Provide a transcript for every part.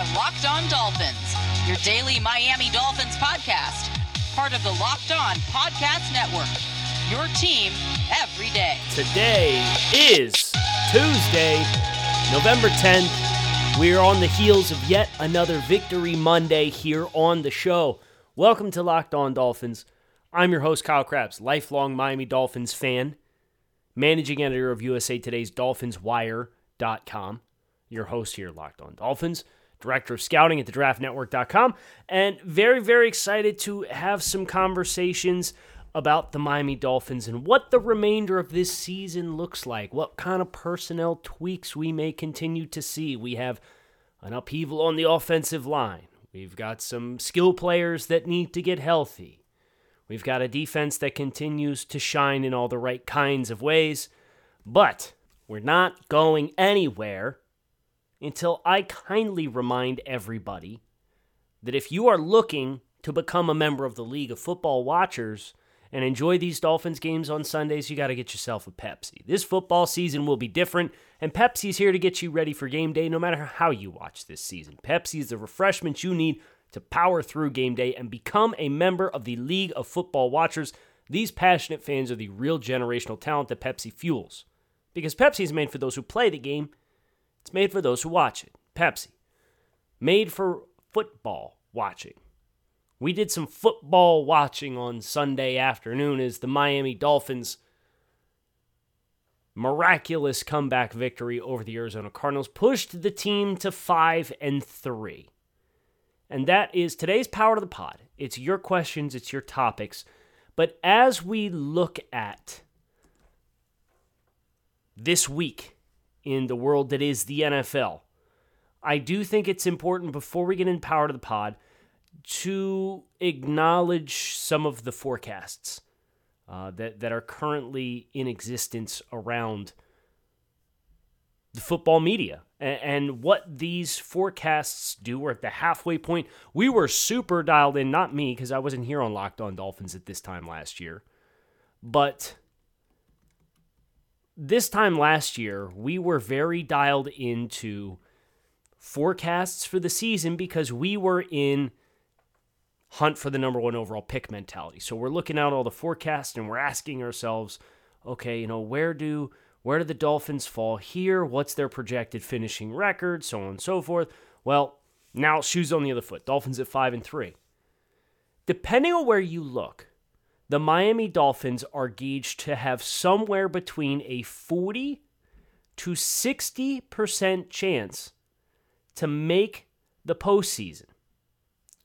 are Locked On Dolphins, your daily Miami Dolphins podcast, part of the Locked On Podcast Network, your team every day. Today is Tuesday, November 10th. We're on the heels of yet another Victory Monday here on the show. Welcome to Locked On Dolphins. I'm your host, Kyle Krabs, lifelong Miami Dolphins fan, managing editor of USA Today's DolphinsWire.com. Your host here, Locked On Dolphins, director of scouting at thedraftnetwork.com, and very, very excited to have some conversations about the Miami Dolphins and what the remainder of this season looks like, what kind of personnel tweaks we may continue to see. We have an upheaval on the offensive line. We've got some skill players that need to get healthy. We've got a defense that continues to shine in all the right kinds of ways, but we're not going anywhere until I kindly remind everybody that if you are looking to become a member of the League of Football Watchers and enjoy these Dolphins games on Sundays, you got to get yourself a Pepsi. This football season will be different, and Pepsi's here to get you ready for game day no matter how you watch this season. Pepsi is the refreshment you need to power through game day and become a member of the League of Football Watchers. These passionate fans are the real generational talent that Pepsi fuels, because Pepsi is made for those who play the game. It's made for those who watch it. Pepsi. Made for football watching. We did some football watching on Sunday afternoon as the Miami Dolphins' miraculous comeback victory over the Arizona Cardinals pushed the team to 5-3. And that is today's Power to the Pod. It's your questions, it's your topics. But as we look at this week in the world that is the NFL, I do think it's important, before we get in Power to the Pod, to acknowledge some of the forecasts that are currently in existence around the football media and what these forecasts do. We're at the halfway point. We were super dialed in, not me, because I wasn't here on Locked On Dolphins at this time last year, but this time last year, we were very dialed into forecasts for the season because we were in hunt for the number one overall pick mentality. So we're looking at all the forecasts and we're asking ourselves, okay, where do the Dolphins fall here? What's their projected finishing record? So on and so forth. Well, now shoes on the other foot. Dolphins at 5-3. Depending on where you look, the Miami Dolphins are gauged to have somewhere between a 40 to 60% chance to make the postseason.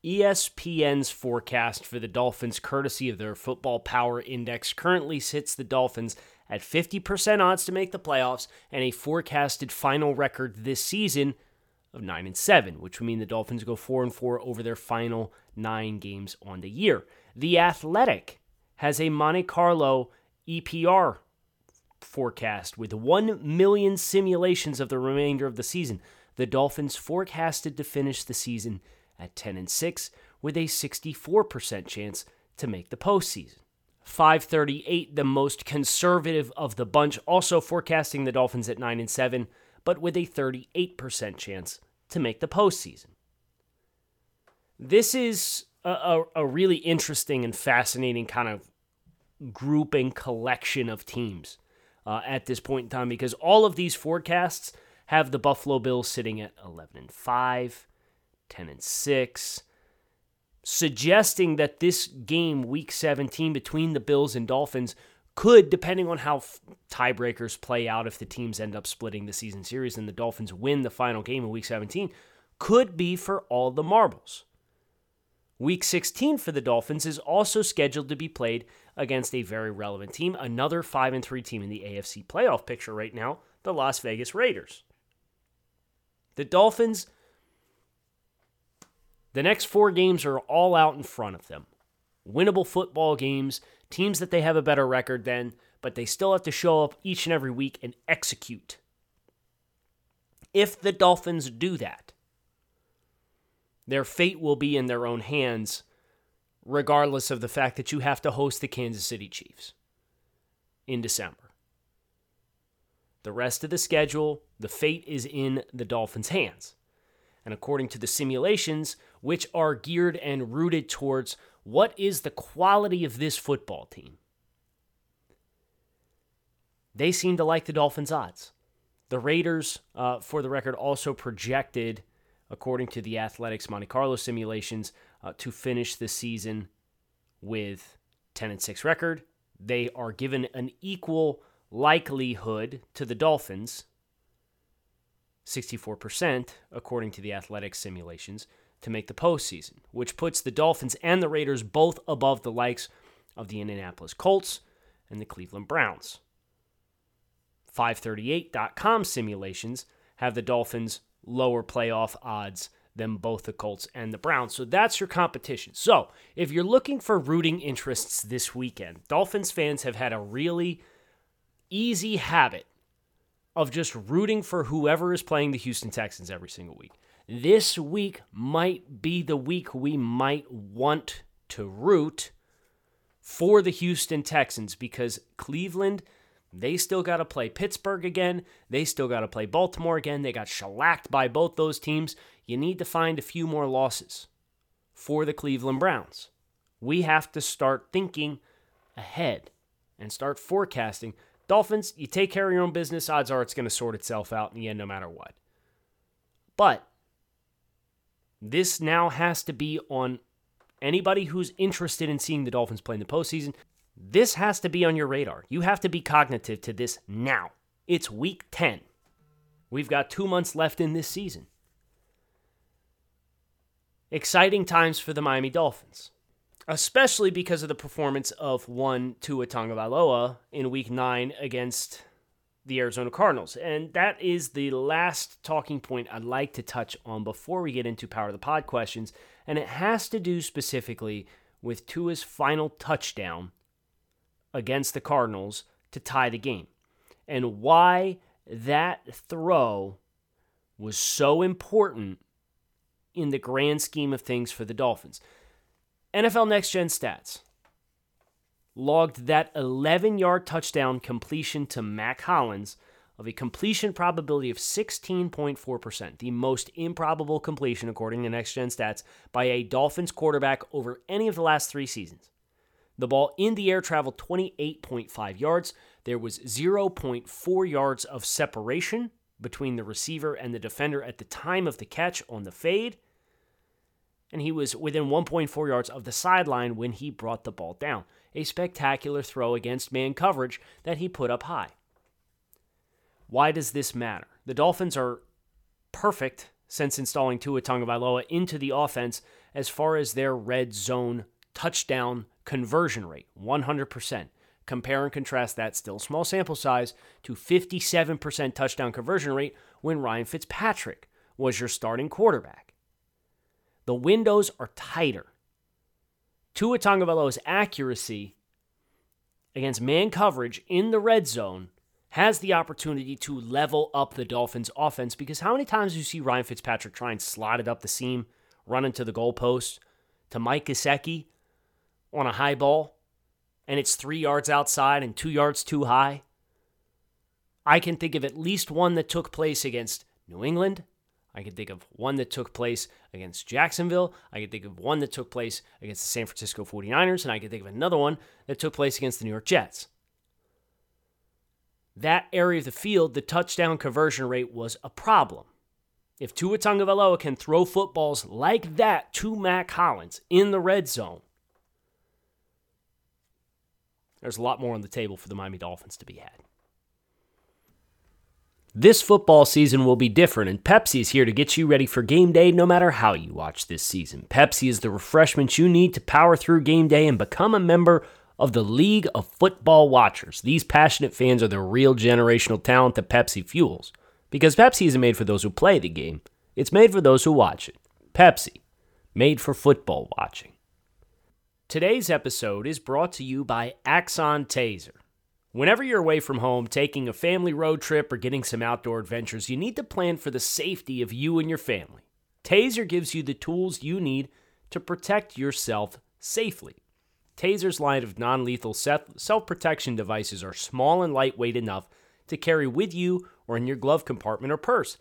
ESPN's forecast for the Dolphins, courtesy of their Football Power Index, currently sits the Dolphins at 50% odds to make the playoffs and a forecasted final record this season of 9-7, which would mean the Dolphins go 4-4 over their final 9 games on the year. The Athletic has a Monte Carlo EPR forecast with 1 million simulations of the remainder of the season. The Dolphins forecasted to finish the season at 10-6 with a 64% chance to make the postseason. 538, the most conservative of the bunch, also forecasting the Dolphins at 9-7, but with a 38% chance to make the postseason. This is a really interesting and fascinating kind of group and collection of teams at this point in time, because all of these forecasts have the Buffalo Bills sitting at 11-5, 10-6, suggesting that this game, Week 17, between the Bills and Dolphins could, depending on how tiebreakers play out, if the teams end up splitting the season series and the Dolphins win the final game in Week 17, could be for all the marbles. Week 16 for the Dolphins is also scheduled to be played against a very relevant team, another 5-3 team in the AFC playoff picture right now, the Las Vegas Raiders. The Dolphins, the next 4 games are all out in front of them. Winnable football games, teams that they have a better record than, but they still have to show up each and every week and execute. If the Dolphins do that, their fate will be in their own hands, regardless of the fact that you have to host the Kansas City Chiefs in December. The rest of the schedule, the fate is in the Dolphins' hands. And according to the simulations, which are geared and rooted towards what is the quality of this football team, they seem to like the Dolphins' odds. The Raiders, for the record, also projected, according to The Athletic's Monte Carlo simulations, to finish the season with 10-6 record. They are given an equal likelihood to the Dolphins, 64%, according to The Athletic simulations, to make the postseason, which puts the Dolphins and the Raiders both above the likes of the Indianapolis Colts and the Cleveland Browns. 538.com simulations have the Dolphins lower playoff odds than both the Colts and the Browns. So that's your competition. So if you're looking for rooting interests this weekend, Dolphins fans have had a really easy habit of just rooting for whoever is playing the Houston Texans every single week. This week might be the week we might want to root for the Houston Texans, because Cleveland, they still got to play Pittsburgh again. They still got to play Baltimore again. They got shellacked by both those teams. You need to find a few more losses for the Cleveland Browns. We have to start thinking ahead and start forecasting. Dolphins, you take care of your own business. Odds are it's going to sort itself out in the end no matter what. But this now has to be on anybody who's interested in seeing the Dolphins play in the postseason. This has to be on your radar. You have to be cognitive to this now. It's week 10. We've got 2 months left in this season. Exciting times for the Miami Dolphins, especially because of the performance of Tua Tagovailoa in week 9 against the Arizona Cardinals. And that is the last talking point I'd like to touch on before we get into Power of the Pod questions. And it has to do specifically with Tua's final touchdown against the Cardinals to tie the game, and why that throw was so important in the grand scheme of things for the Dolphins. NFL Next Gen Stats logged that 11-yard touchdown completion to Mac Hollins of a completion probability of 16.4%, the most improbable completion, according to Next Gen Stats, by a Dolphins quarterback over any of the last 3 seasons. The ball in the air traveled 28.5 yards. There was 0.4 yards of separation between the receiver and the defender at the time of the catch on the fade, and he was within 1.4 yards of the sideline when he brought the ball down. A spectacular throw against man coverage that he put up high. Why does this matter? The Dolphins are perfect since installing Tua Tagovailoa into the offense as far as their red zone touchdown conversion rate, 100%. Compare and contrast that still small sample size to 57% touchdown conversion rate when Ryan Fitzpatrick was your starting quarterback. The windows are tighter. Tua Tagovailoa's accuracy against man coverage in the red zone has the opportunity to level up the Dolphins' offense, because how many times do you see Ryan Fitzpatrick try and slot it up the seam, run into the goalpost to Mike Gesicki on a high ball, and it's 3 yards outside and 2 yards too high? I can think of at least one that took place against New England. I can think of one that took place against Jacksonville. I can think of one that took place against the San Francisco 49ers, and I can think of another one that took place against the New York Jets. That area of the field, the touchdown conversion rate was a problem. If Tua Tagovailoa can throw footballs like that to Mac Hollins in the red zone, there's a lot more on the table for the Miami Dolphins to be had. This football season will be different, and Pepsi is here to get you ready for game day no matter how you watch this season. Pepsi is the refreshment you need to power through game day and become a member of the League of Football Watchers. These passionate fans are the real generational talent that Pepsi fuels, because Pepsi isn't made for those who play the game. It's made for those who watch it. Pepsi, made for football watching. Today's episode is brought to you by Axon Taser. Whenever you're away from home, taking a family road trip or getting some outdoor adventures, you need to plan for the safety of you and your family. Taser gives you the tools you need to protect yourself safely. Taser's line of non-lethal self-protection devices are small and lightweight enough to carry with you or in your glove compartment or purse.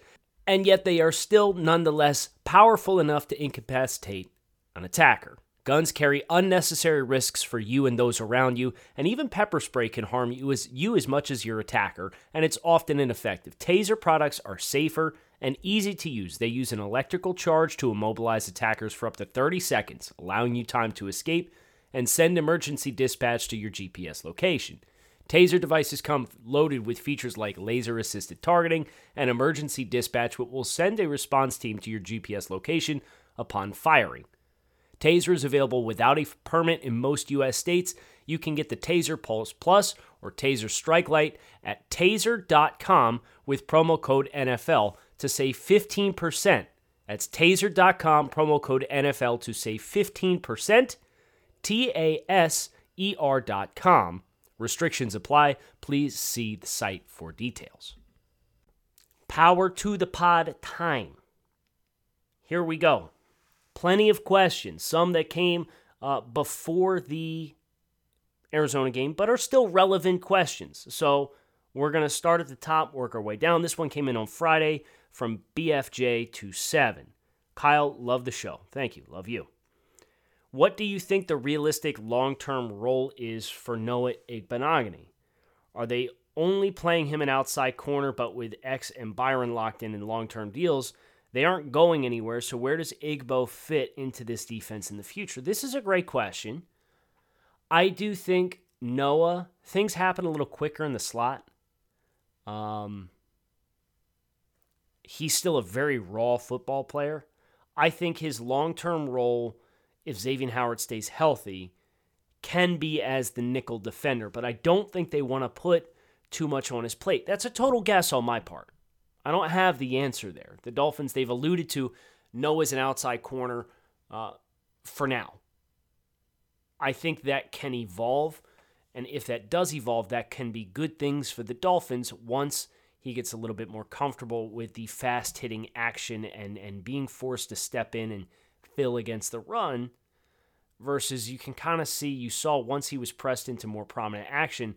and yet they are still nonetheless powerful enough to incapacitate an attacker. Guns carry unnecessary risks for you and those around you, and even pepper spray can harm you as much as your attacker, and it's often ineffective. Taser products are safer and easy to use. They use an electrical charge to immobilize attackers for up to 30 seconds, allowing you time to escape and send emergency dispatch to your GPS location. Taser devices come loaded with features like laser-assisted targeting and emergency dispatch, which will send a response team to your GPS location upon firing. Taser is available without a permit in most U.S. states. You can get the Taser Pulse Plus or Taser Strike Light at taser.com with promo code NFL to save 15%. That's taser.com, promo code NFL to save 15%. TASER.com. Restrictions apply. Please see the site for details. Power to the pod time. Here we go. Plenty of questions, some that came before the Arizona game, but are still relevant questions. So we're going to start at the top, work our way down. This one came in on Friday from BFJ27. Kyle, love the show. Thank you. Love you. What do you think the realistic long-term role is for Noah Igbinogene? Are they only playing him an outside corner, but with X and Byron locked in long-term deals? They aren't going anywhere, so where does Igbo fit into this defense in the future? This is a great question. I do think Noah, things happen a little quicker in the slot. He's still a very raw football player. I think his long-term role, if Xavier Howard stays healthy, can be as the nickel defender, but I don't think they want to put too much on his plate. That's a total guess on my part. I don't have the answer there. The Dolphins, they've alluded to Noah's an outside corner for now. I think that can evolve, and if that does evolve, that can be good things for the Dolphins once he gets a little bit more comfortable with the fast-hitting action and being forced to step in and fill against the run versus you can kind of see, you saw once he was pressed into more prominent action,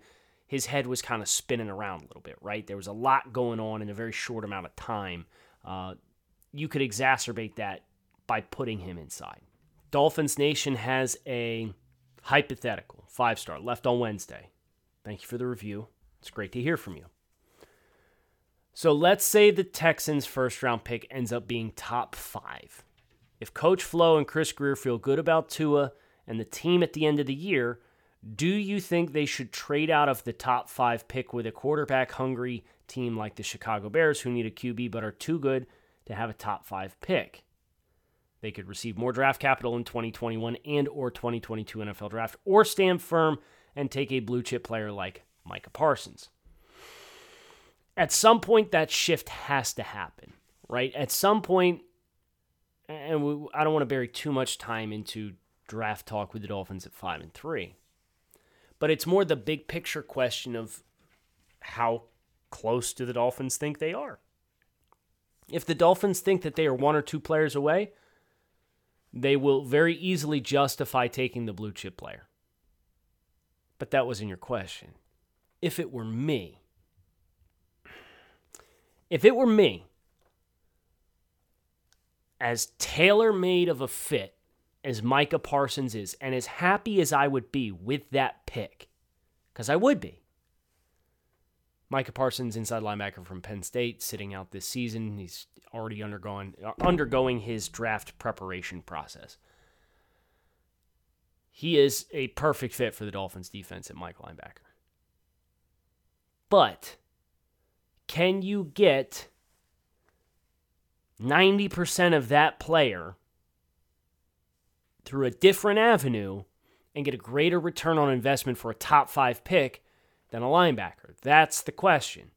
his head was kind of spinning around a little bit, right? There was a lot going on in a very short amount of time. You could exacerbate that by putting him inside. Dolphins Nation has a hypothetical 5-star left on Wednesday. Thank you for the review. It's great to hear from you. So let's say the Texans' first-round pick ends up being top 5. If Coach Flo and Chris Greer feel good about Tua and the team at the end of the year, do you think they should trade out of the top 5 pick with a quarterback-hungry team like the Chicago Bears who need a QB but are too good to have a top 5 pick? They could receive more draft capital in 2021 and or 2022 NFL draft, or stand firm and take a blue-chip player like Micah Parsons. At some point, that shift has to happen, right? At some point, and I don't want to bury too much time into draft talk with the Dolphins at 5-3. But it's more the big picture question of how close do the Dolphins think they are. If the Dolphins think that they are 1 or 2 players away, they will very easily justify taking the blue chip player. But that wasn't your question. If it were me, as tailor-made of a fit as Micah Parsons is, and as happy as I would be with that pick, because I would be. Micah Parsons, inside linebacker from Penn State, sitting out this season. He's already undergoing his draft preparation process. He is a perfect fit for the Dolphins defense at Mike linebacker. But can you get 90% of that player through a different avenue and get a greater return on investment for a top 5 pick than a linebacker? That's the question.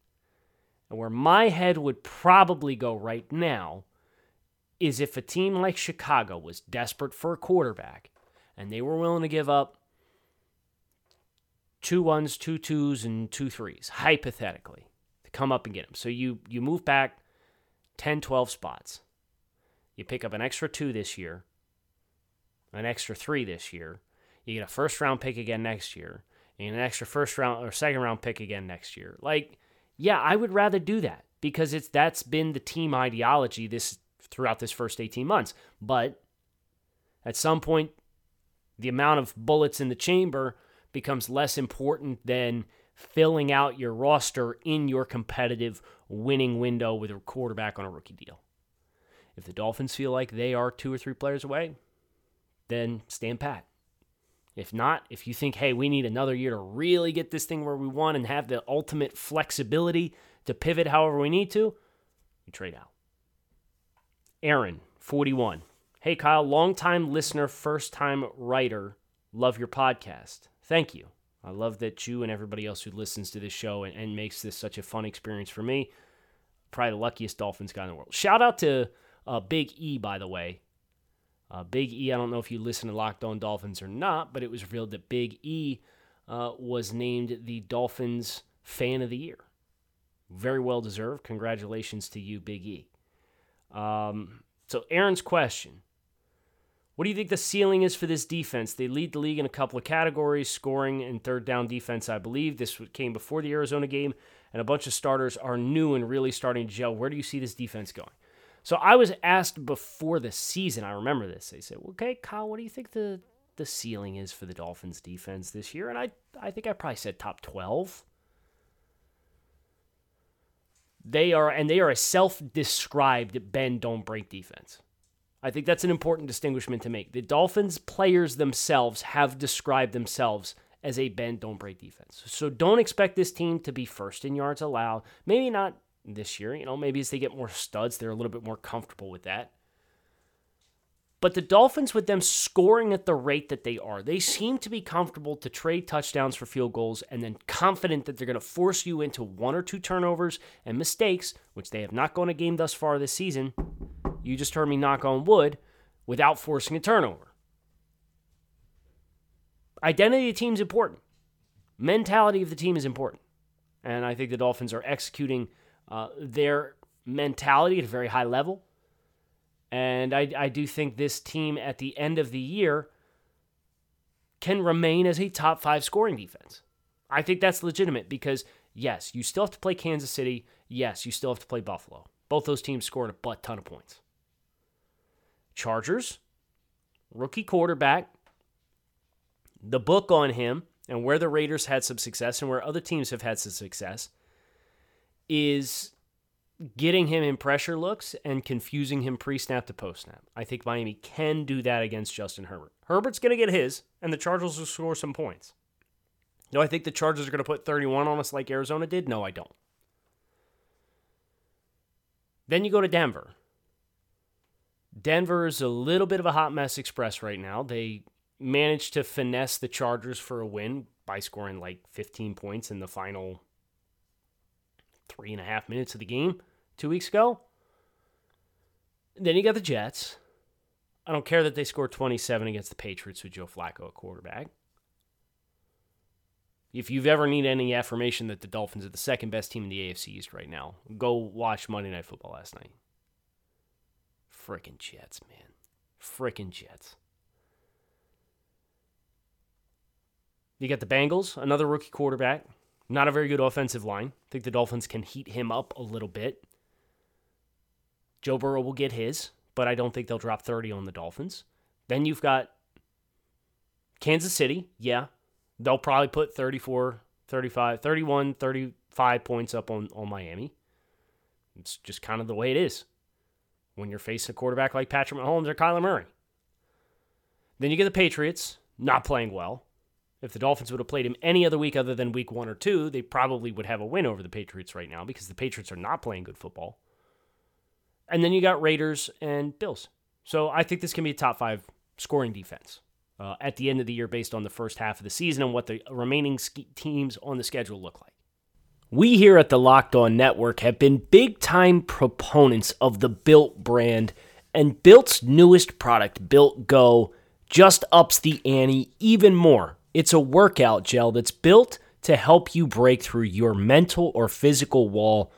And where my head would probably go right now is if a team like Chicago was desperate for a quarterback and they were willing to give up 2 1s, 2 2s, and 2 3s, hypothetically, to come up and get him. So you move back 10, 12 spots. You pick up an extra 2 this year, an extra 3 this year. You get a first-round pick again next year. You get an extra first-round or second-round pick again next year. Like, yeah, I would rather do that. because that's been the team ideology throughout this first 18 months. But at some point, the amount of bullets in the chamber becomes less important than filling out your roster in your competitive winning window with a quarterback on a rookie deal. If the Dolphins feel like they are 2 or 3 players away, then stand pat. If not, if you think, hey, we need another year to really get this thing where we want and have the ultimate flexibility to pivot however we need to, you trade out. Aaron, 41. Hey, Kyle, longtime listener, first-time writer. Love your podcast. Thank you. I love that you and everybody else who listens to this show and makes this such a fun experience for me. Probably the luckiest Dolphins guy in the world. Shout out to Big E, by the way. Big E, I don't know if you listen to Locked On Dolphins or not, but it was revealed that Big E was named the Dolphins Fan of the Year. Very well deserved. Congratulations to you, Big E. So Aaron's question. What do you think the ceiling is for this defense? They lead the league in a couple of categories, scoring and third down defense, I believe. This came before the Arizona game, and a bunch of starters are new and really starting to gel. Where do you see this defense going? So I was asked before the season, I remember this, they said, okay, Kyle, what do you think the ceiling is for the Dolphins defense this year? And I think I probably said top 12. They are a self-described bend, don't break defense. I think that's an important distinguishment to make. The Dolphins players themselves have described themselves as a bend, don't break defense. So don't expect this team to be first in yards allowed. Maybe not this year, maybe as they get more studs, they're a little bit more comfortable with that. But the Dolphins, with them scoring at the rate that they are, they seem to be comfortable to trade touchdowns for field goals and then confident that they're going to force you into 1 or 2 turnovers and mistakes, which they have not gone a game thus far this season. You just heard me knock on wood without forcing a turnover. Identity of the team is important. Mentality of the team is important. And I think the Dolphins are executing their mentality at a very high level. And I do think this team at the end of the year can remain as a top 5 scoring defense. I think that's legitimate because, yes, you still have to play Kansas City. Yes, you still have to play Buffalo. Both those teams scored a butt-ton of points. Chargers, rookie quarterback, the book on him, and where the Raiders had some success and where other teams have had some success is getting him in pressure looks and confusing him pre-snap to post-snap. I think Miami can do that against Justin Herbert. Herbert's going to get his, and the Chargers will score some points. Do I think the Chargers are going to put 31 on us like Arizona did? No, I don't. Then you go to Denver. Denver is a little bit of a hot mess express right now. They managed to finesse the Chargers for a win by scoring like 15 points in the final 3.5 minutes of the game 2 weeks ago. Then you got the Jets. I don't care that they scored 27 against the Patriots with Joe Flacco at quarterback. If you've ever need any affirmation that the Dolphins are the second best team in the AFC East right now, go watch Monday Night Football last night. Frickin' Jets, man. Frickin' Jets. You got the Bengals, another rookie quarterback. Not a very good offensive line. I think the Dolphins can heat him up a little bit. Joe Burrow will get his, but I don't think they'll drop 30 on the Dolphins. Then you've got Kansas City. Yeah, they'll probably put 34, 35, 31, 35 points up on Miami. It's just kind of the way it is when you're facing a quarterback like Patrick Mahomes or Kyler Murray. Then you get the Patriots, not playing well. If the Dolphins would have played him any other week other than week 1 or 2, they probably would have a win over the Patriots right now because the Patriots are not playing good football. And then you got Raiders and Bills. So I think this can be a top 5 scoring defense at the end of the year based on the first half of the season and what the remaining teams on the schedule look like. We here at the Locked On Network have been big-time proponents of the Built brand, and Built's newest product, Built Go, just ups the ante even more. It's a workout gel that's built to help you break through your mental or physical wall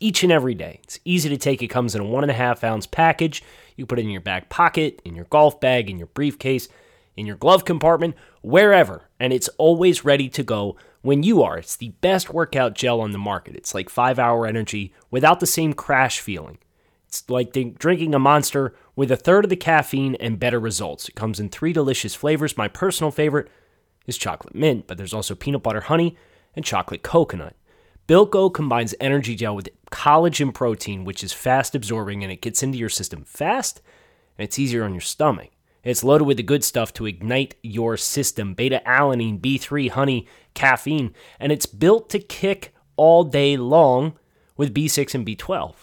each and every day. It's easy to take. It comes in a 1.5-ounce package. You put it in your back pocket, in your golf bag, in your briefcase, in your glove compartment, wherever. And it's always ready to go when you are. It's the best workout gel on the market. It's like 5-hour energy without the same crash feeling. It's like drinking a Monster with a third of the caffeine and better results. It comes in 3 delicious flavors. My personal favorite is chocolate mint, but there's also peanut butter honey and chocolate coconut. Built Go combines energy gel with collagen protein, which is fast absorbing, and it gets into your system fast, and it's easier on your stomach. It's loaded with the good stuff to ignite your system: beta-alanine, B3, honey, caffeine, and it's built to kick all day long with B6 and B12.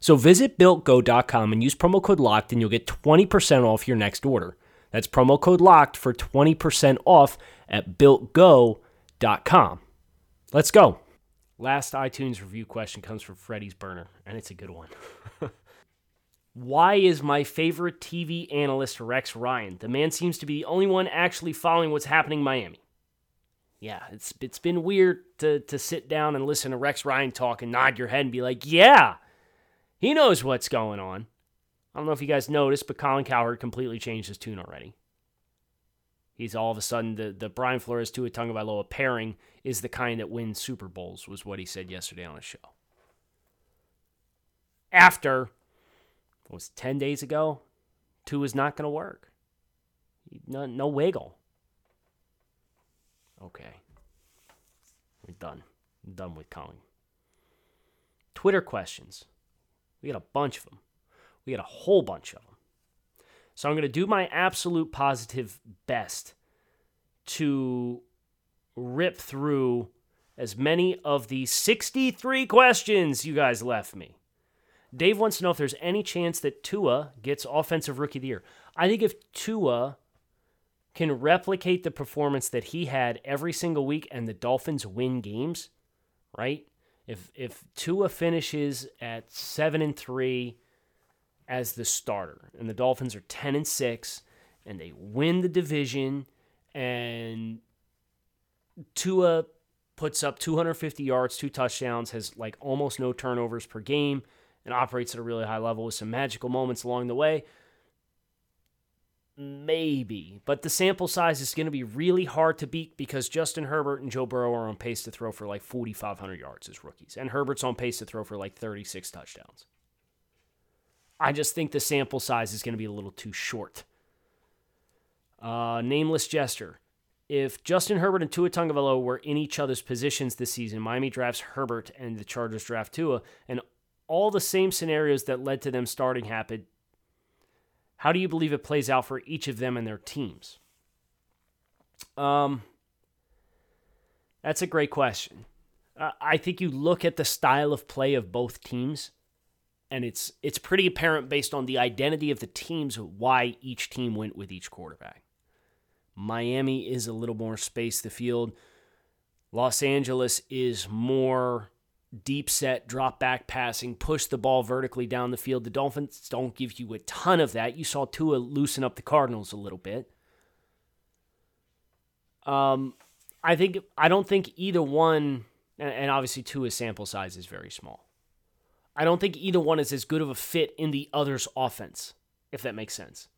So visit BuiltGo.com and use promo code LOCKED and you'll get 20% off your next order. That's promo code LOCKED for 20% off at BuiltGo.com. Let's go. Last iTunes review question comes from Freddy's Burner, and it's a good one. Why is my favorite TV analyst Rex Ryan? The man seems to be the only one actually following what's happening in Miami. Yeah, it's been weird to sit down and listen to Rex Ryan talk and nod your head and be like, yeah, he knows what's going on. I don't know if you guys noticed, but Colin Cowherd completely changed his tune already. He's all of a sudden, the Brian Flores, Tua Tagovailoa pairing is the kind that wins Super Bowls, was what he said yesterday on his show. After, what was it, 10 days ago, Tua's not going to work. No wiggle. Okay. We're done. I'm done with Colin. Twitter questions. We got a bunch of them. We got a whole bunch of them. So I'm going to do my absolute positive best to rip through as many of the 63 questions you guys left me. Dave wants to know if there's any chance that Tua gets Offensive Rookie of the Year. I think if Tua can replicate the performance that he had every single week and the Dolphins win games, right? If Tua finishes at 7-3 as the starter, and the Dolphins are 10-6, and they win the division, and Tua puts up 250 yards, 2 touchdowns, has like almost no turnovers per game, and operates at a really high level with some magical moments along the way, maybe. But the sample size is going to be really hard to beat because Justin Herbert and Joe Burrow are on pace to throw for like 4,500 yards as rookies, and Herbert's on pace to throw for like 36 touchdowns. I just think the sample size is going to be a little too short. Nameless Jester. If Justin Herbert and Tua Tagovailoa were in each other's positions this season, Miami drafts Herbert and the Chargers draft Tua, and all the same scenarios that led to them starting happened, how do you believe it plays out for each of them and their teams? That's a great question. I think you look at the style of play of both teams, and it's pretty apparent based on the identity of the teams why each team went with each quarterback. Miami is a little more space the field. Los Angeles is more deep set, drop back passing, push the ball vertically down the field. The Dolphins don't give you a ton of that. You saw Tua loosen up the Cardinals a little bit. I don't think either one, and obviously Tua's sample size is very small. I don't think either one is as good of a fit in the other's offense, if that makes sense.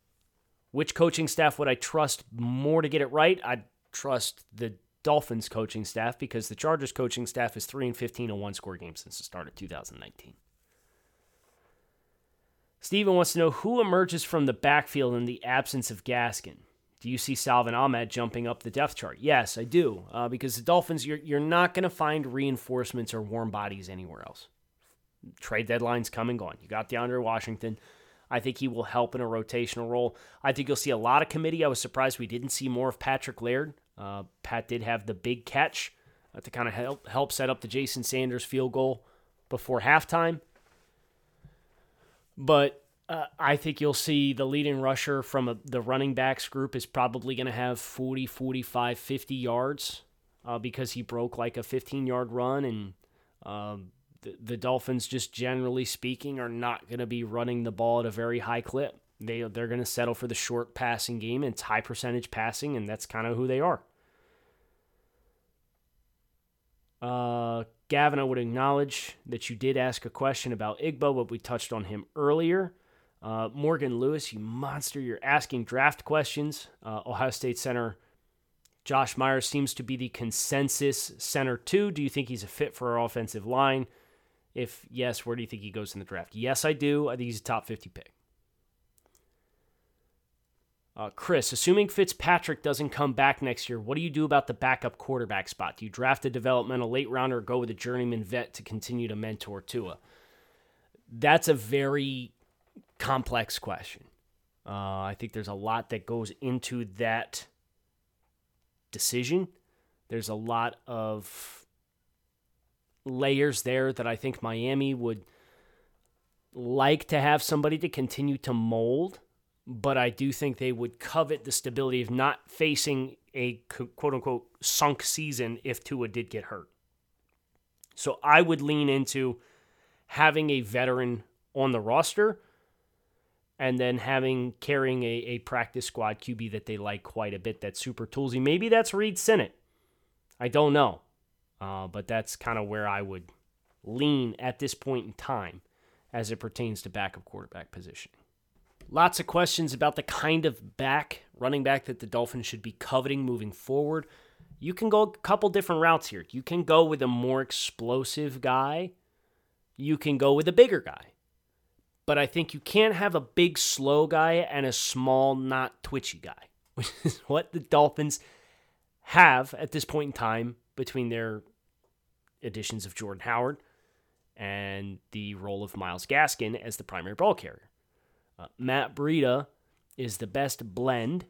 Which coaching staff would I trust more to get it right? I'd trust the Dolphins coaching staff because the Chargers coaching staff is 3-15 in one-score game since the start of 2019. Steven wants to know who emerges from the backfield in the absence of Gaskin. Do you see Salvin Ahmed jumping up the depth chart? Yes, I do, because the Dolphins, you're not going to find reinforcements or warm bodies anywhere else. Trade deadline's come and gone. You got DeAndre Washington. I think he will help in a rotational role. I think you'll see a lot of committee. I was surprised we didn't see more of Patrick Laird. Pat did have the big catch to kind of help set up the Jason Sanders field goal before halftime. But I think you'll see the leading rusher from the running backs group is probably going to have 40, 45, 50 yards because he broke like a 15-yard run and the Dolphins, just generally speaking, are not going to be running the ball at a very high clip. They're going to settle for the short passing game, and it's high percentage passing, and that's kind of who they are. Gavin, I would acknowledge that you did ask a question about Igbo, but we touched on him earlier. Morgan Lewis, you monster, you're asking draft questions. Ohio State center Josh Myers seems to be the consensus center two. Do you think he's a fit for our offensive line? If yes, where do you think he goes in the draft? Yes, I do. I think he's a top 50 pick. Chris, assuming Fitzpatrick doesn't come back next year, what do you do about the backup quarterback spot? Do you draft a developmental late rounder or go with a journeyman vet to continue to mentor Tua? That's a very complex question. I think there's a lot that goes into that decision. There's a lot of layers there that I think Miami would like to have somebody to continue to mold, but I do think they would covet the stability of not facing a quote-unquote sunk season if Tua did get hurt. So I would lean into having a veteran on the roster and then carrying a practice squad QB that they like quite a bit, that's super toolsy. Maybe that's Reed Sinnett. I don't know. But that's kind of where I would lean at this point in time as it pertains to backup quarterback positioning. Lots of questions about the kind of running back that the Dolphins should be coveting moving forward. You can go a couple different routes here. You can go with a more explosive guy. You can go with a bigger guy. But I think you can't have a big, slow guy and a small, not twitchy guy, which is what the Dolphins have at this point in time between their additions of Jordan Howard and the role of Myles Gaskin as the primary ball carrier. Matt Breida is the best blend,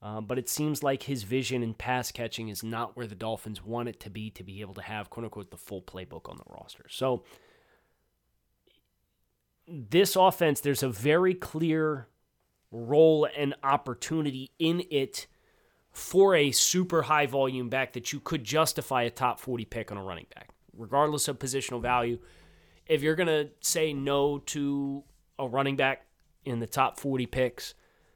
but it seems like his vision in pass catching is not where the Dolphins want it to be able to have, quote-unquote, the full playbook on the roster. So this offense, there's a very clear role and opportunity in it for a super high volume back that you could justify a top 40 pick on a running back, regardless of positional value. If you're going to say no to a running back in the top 40 picks,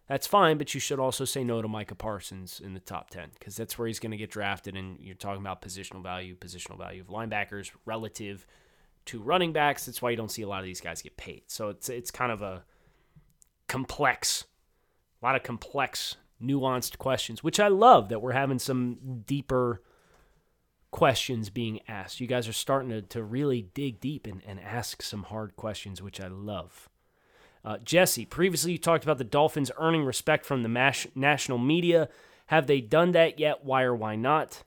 that's fine, but you should also say no to Micah Parsons in the top 10 because that's where he's going to get drafted, and you're talking about positional value of linebackers relative to running backs. That's why you don't see a lot of these guys get paid. So it's kind of a lot of complex, nuanced questions, which I love that we're having some deeper questions being asked. You guys are starting to really dig deep and ask some hard questions, which I love. Jesse, previously you talked about the Dolphins earning respect from the national media. Have they done that yet? Why or why not?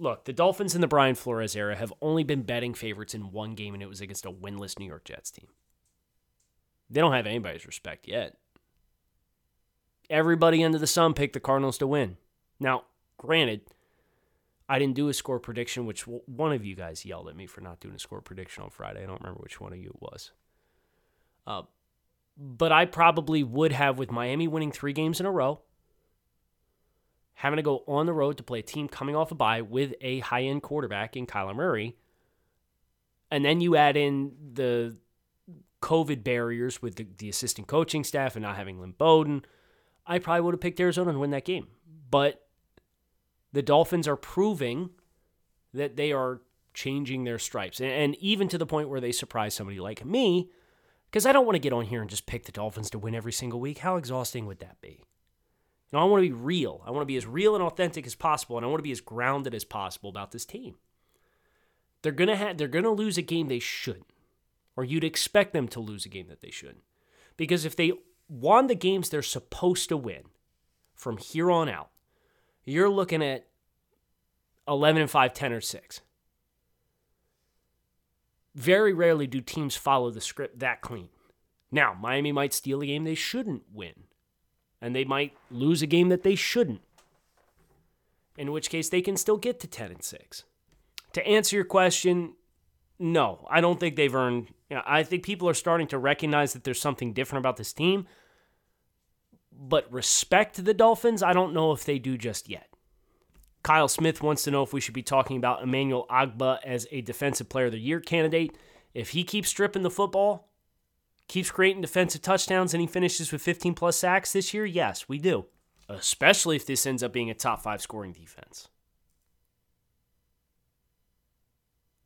Look, the Dolphins in the Brian Flores era have only been betting favorites in one game, and it was against a winless New York Jets team. They don't have anybody's respect yet. Everybody under the sun picked the Cardinals to win. Now, granted, I didn't do a score prediction, which one of you guys yelled at me for not doing a score prediction on Friday. I don't remember which one of you it was. But I probably would have, with Miami winning 3 games in a row, having to go on the road to play a team coming off a bye with a high-end quarterback in Kyler Murray, and then you add in the COVID barriers with the assistant coaching staff and not having Lynn Bowden, I probably would have picked Arizona to win that game. But the Dolphins are proving that they are changing their stripes, and even to the point where they surprise somebody like me, because I don't want to get on here and just pick the Dolphins to win every single week. How exhausting would that be? You know, I want to be real. I want to be as real and authentic as possible, and I want to be as grounded as possible about this team. They're gonna lose a game they shouldn't, or you'd expect them to lose a game that they shouldn't, because if they won the games they're supposed to win from here on out, you're looking at 11-5, 10-6. Very rarely do teams follow the script that clean. Now, Miami might steal a game they shouldn't win, and they might lose a game that they shouldn't, in which case they can still get to 10-6. To answer your question, no, I don't think they've earned. You know, I think people are starting to recognize that there's something different about this team. But respect the Dolphins, I don't know if they do just yet. Kyle Smith wants to know if we should be talking about Emmanuel Agba as a Defensive Player of the Year candidate. If he keeps stripping the football, keeps creating defensive touchdowns, and he finishes with 15-plus sacks this year, yes, we do. Especially if this ends up being a top-5 scoring defense.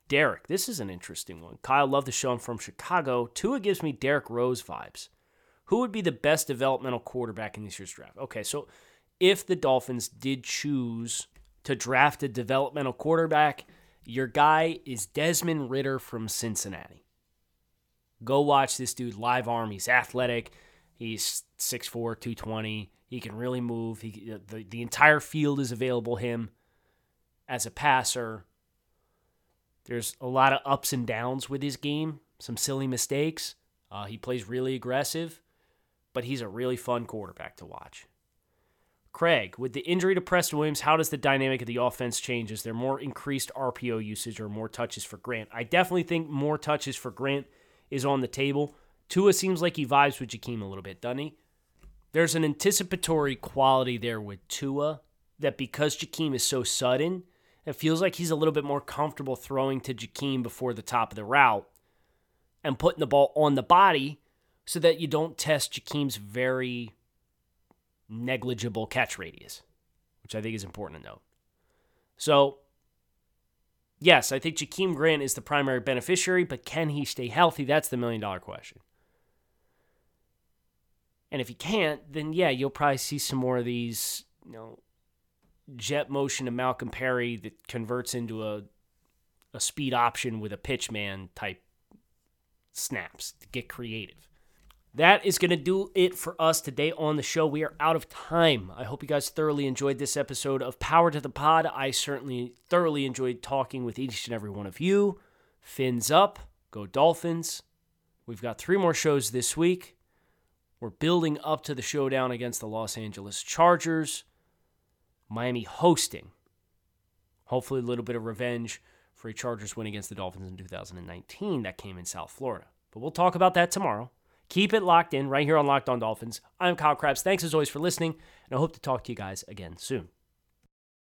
Derek, this is an interesting one. Kyle, love the show. I'm from Chicago. Tua gives me Derrick Rose vibes. who would be the best developmental quarterback in this year's draft? Okay, so if the Dolphins did choose to draft a developmental quarterback, your guy is Desmond Ridder from Cincinnati. Go watch this dude live arm. He's athletic. He's 6'4", 220. He can really move. The entire field is available him as a passer. There's a lot of ups and downs with his game, some silly mistakes. He plays really aggressive, but he's a really fun quarterback to watch. Craig, with the injury to Preston Williams, how does the dynamic of the offense change? Is there more increased RPO usage or more touches for Grant? I definitely think more touches for Grant is on the table. Tua seems like he vibes with Jakeem a little bit, doesn't he? There's an anticipatory quality there with Tua that because Jakeem is so sudden, it feels like he's a little bit more comfortable throwing to Jakeem before the top of the route and putting the ball on the body so that you don't test Jakeem's very negligible catch radius, which I think is important to note. So, yes, I think Jakeem Grant is the primary beneficiary, but can he stay healthy? That's the million-dollar question. And if he can't, then, yeah, you'll probably see some more of these, you know, jet motion to Malcolm Perry that converts into a speed option with a pitch man type snaps to get creative. That is going to do it for us today on the show. We are out of time. I hope you guys thoroughly enjoyed this episode of Power to the Pod. I certainly thoroughly enjoyed talking with each and every one of you. Fins up. Go Dolphins. We've got 3 more shows this week. We're building up to the showdown against the Los Angeles Chargers. Miami hosting. Hopefully a little bit of revenge for a Chargers win against the Dolphins in 2019 that came in South Florida. But we'll talk about that tomorrow. Keep it locked in right here on Locked On Dolphins. I'm Kyle Krabs. Thanks as always for listening, and I hope to talk to you guys again soon.